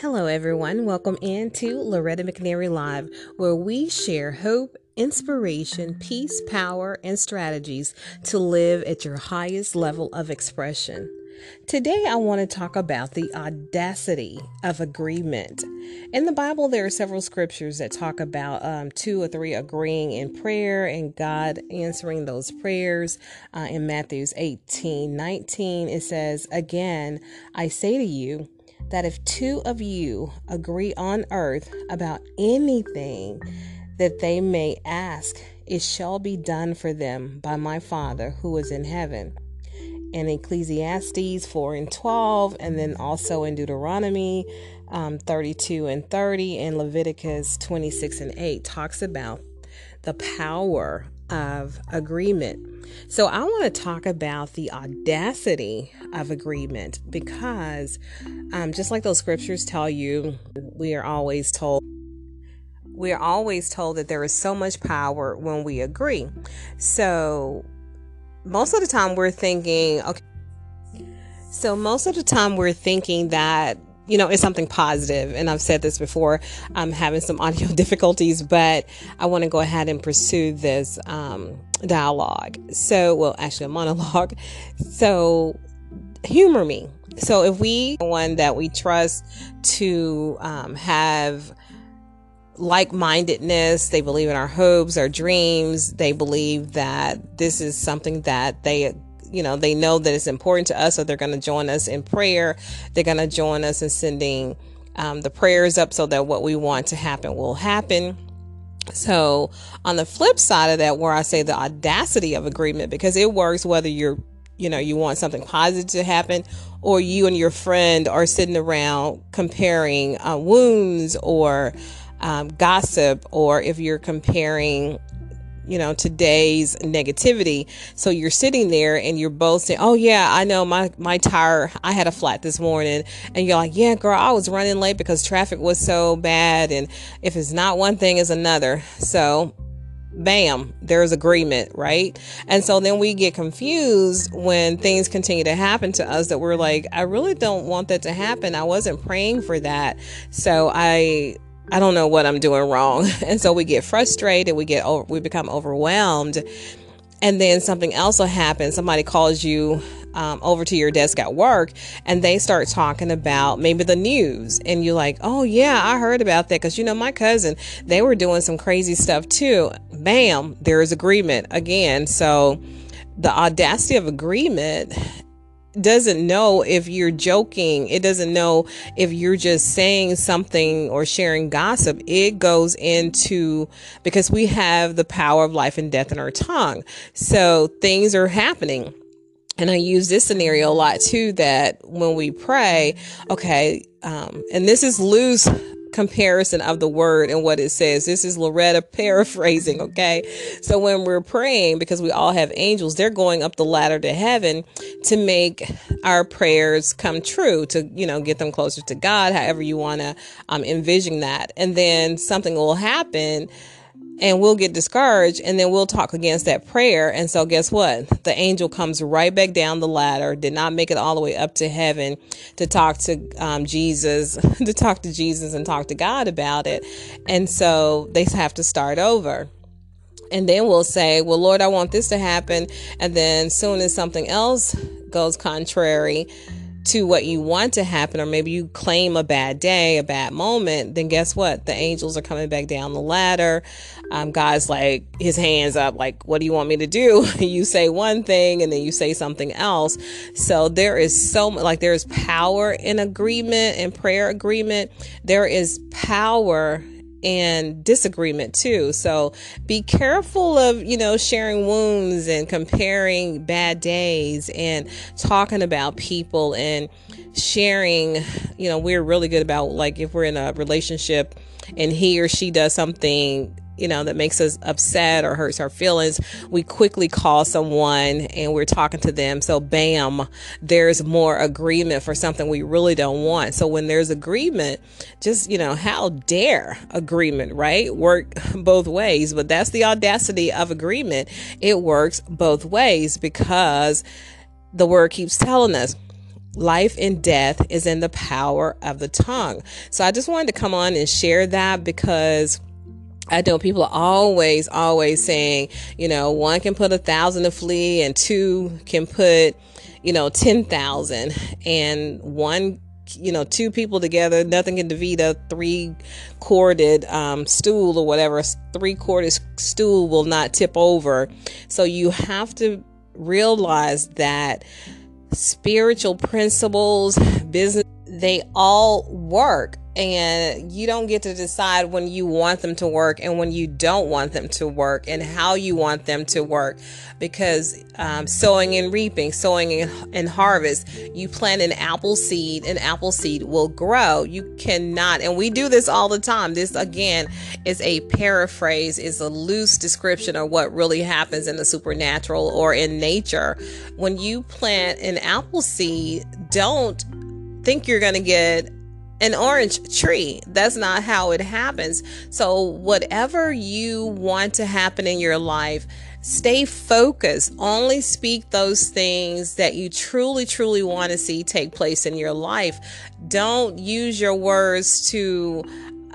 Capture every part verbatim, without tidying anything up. Hello, everyone. Welcome in to Loretta McNary Live, where we share hope, inspiration, peace, power, and strategies to live at your highest level of expression. Today, I want to talk about the audacity of agreement. In the Bible, there are several scriptures that talk about um, two or three agreeing in prayer and God answering those prayers. Uh, in Matthew eighteen nineteen, it says, "Again, I say to you, that if two of you agree on earth about anything that they may ask, it shall be done for them by my Father who is in heaven." In Ecclesiastes four and twelve, and then also in Deuteronomy um, thirty-two and thirty, and Leviticus twenty-six and eight talks about the power of agreement. So I want to talk about the audacity of agreement because um, just like those scriptures tell you, we are always told we are always told that there is so much power when we agree. So most of the time we're thinking, okay, so most of the time we're thinking that, you know, it's something positive. And I've said this before, I'm having some audio difficulties, but I want to go ahead and pursue this um, dialogue. So, well, actually a monologue. So humor me. So if we, one that we trust to um, have like-mindedness, they believe in our hopes, our dreams, they believe that this is something that they you know, they know that it's important to us, so they're going to join us in prayer. They're going to join us in sending um, the prayers up so that what we want to happen will happen. So on the flip side of that, where I say the audacity of agreement, because it works whether you're, you know, you want something positive to happen or you and your friend are sitting around comparing uh, wounds or um, gossip, or if you're comparing you know, today's negativity. So you're sitting there and you're both saying, "Oh yeah, I know my, my tire, I had a flat this morning." And you're like, "Yeah, girl, I was running late because traffic was so bad." And if it's not one thing, it's another. So bam, there's agreement, right? And so then we get confused when things continue to happen to us that we're like, "I really don't want that to happen. I wasn't praying for that. So I, I don't know what I'm doing wrong." And so we get frustrated, we get over, we become overwhelmed. And then something else will happen. Somebody calls you um, over to your desk at work and they start talking about maybe the news. And you're like, "Oh yeah, I heard about that. Cause you know, my cousin, they were doing some crazy stuff too." Bam, there is agreement again. So the audacity of agreement doesn't know if you're joking. It doesn't know if you're just saying something or sharing gossip. It goes into, because we have the power of life and death in our tongue. So things are happening. And I use this scenario a lot too, that when we pray, okay, um, and this is loose comparison of the word and what it says. This is Loretta paraphrasing, okay? So when we're praying, because we all have angels, they're going up the ladder to heaven to make our prayers come true, to, you know, get them closer to God, however you want to um, envision that. And then something will happen and we'll get discouraged and then we'll talk against that prayer. And so guess what? The angel comes right back down the ladder, did not make it all the way up to heaven to talk to um, Jesus, to talk to Jesus and talk to God about it. And so they have to start over. And then we'll say, "Well, Lord, I want this to happen." And then soon as something else goes contrary to what you want to happen, or maybe you claim a bad day, a bad moment, then guess what? The angels are coming back down the ladder. Um, God's like, his hands up, like, "What do you want me to do?" You say one thing and then you say something else. So there is so much, like there is power in agreement and prayer agreement. There is power and disagreement too. So be careful of, you know, sharing wounds and comparing bad days and talking about people and sharing, you know, we're really good about, like, if we're in a relationship and he or she does something, you know, that makes us upset or hurts our feelings, we quickly call someone and we're talking to them. So bam, there's more agreement for something we really don't want. So when there's agreement, just, you know, how dare agreement, right? Work both ways. But that's the audacity of agreement. It works both ways because the word keeps telling us, life and death is in the power of the tongue. So I just wanted to come on and share that, because I know people are always, always saying, you know, one can put a thousand to flee and two can put, you know, ten thousand, and one, you know, two people together, nothing can defeat a three corded um, stool, or whatever. Three corded stool will not tip over. So you have to realize that spiritual principles, business, they all work. And you don't get to decide when you want them to work and when you don't want them to work, and how you want them to work, because um, sowing and reaping, sowing and harvest, you plant an apple seed, and apple seed will grow. You cannot, and we do this all the time. This, again, is a paraphrase, is a loose description of what really happens in the supernatural or in nature. When you plant an apple seed, don't think you're going to get an orange tree. That's not how it happens. So whatever you want to happen in your life, stay focused. Only speak those things that you truly, truly want to see take place in your life. Don't use your words to,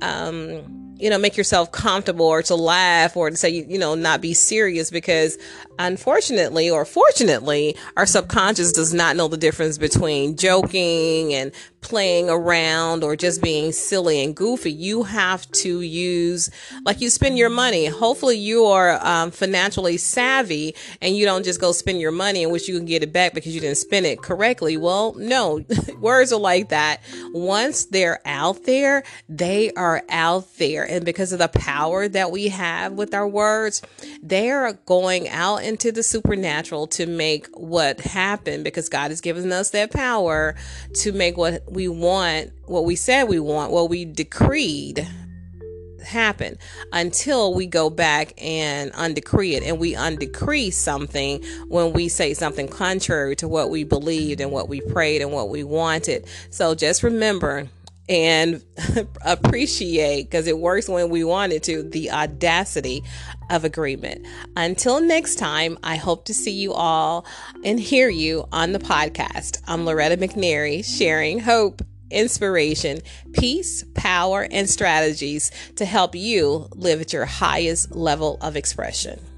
um, you know, make yourself comfortable, or to laugh, or to say, you know, not be serious, because unfortunately, or fortunately, our subconscious does not know the difference between joking and playing around, or just being silly and goofy. You have to use, like you spend your money. Hopefully you are um, financially savvy, and you don't just go spend your money in which you can get it back because you didn't spend it correctly. Well, no, words are like that. Once they're out there, they are out there. And because of the power that we have with our words, they are going out into the supernatural to make what happen, because God has given us that power to make what we want, what we said we want, what we decreed happen, until we go back and undecree it. And we undecree something when we say something contrary to what we believed and what we prayed and what we wanted. So just remember and appreciate, because it works when we want it to, the audacity of agreement. Until next time, I hope to see you all and hear you on the podcast. I'm Loretta McNary, sharing hope, inspiration, peace, power, and strategies to help you live at your highest level of expression.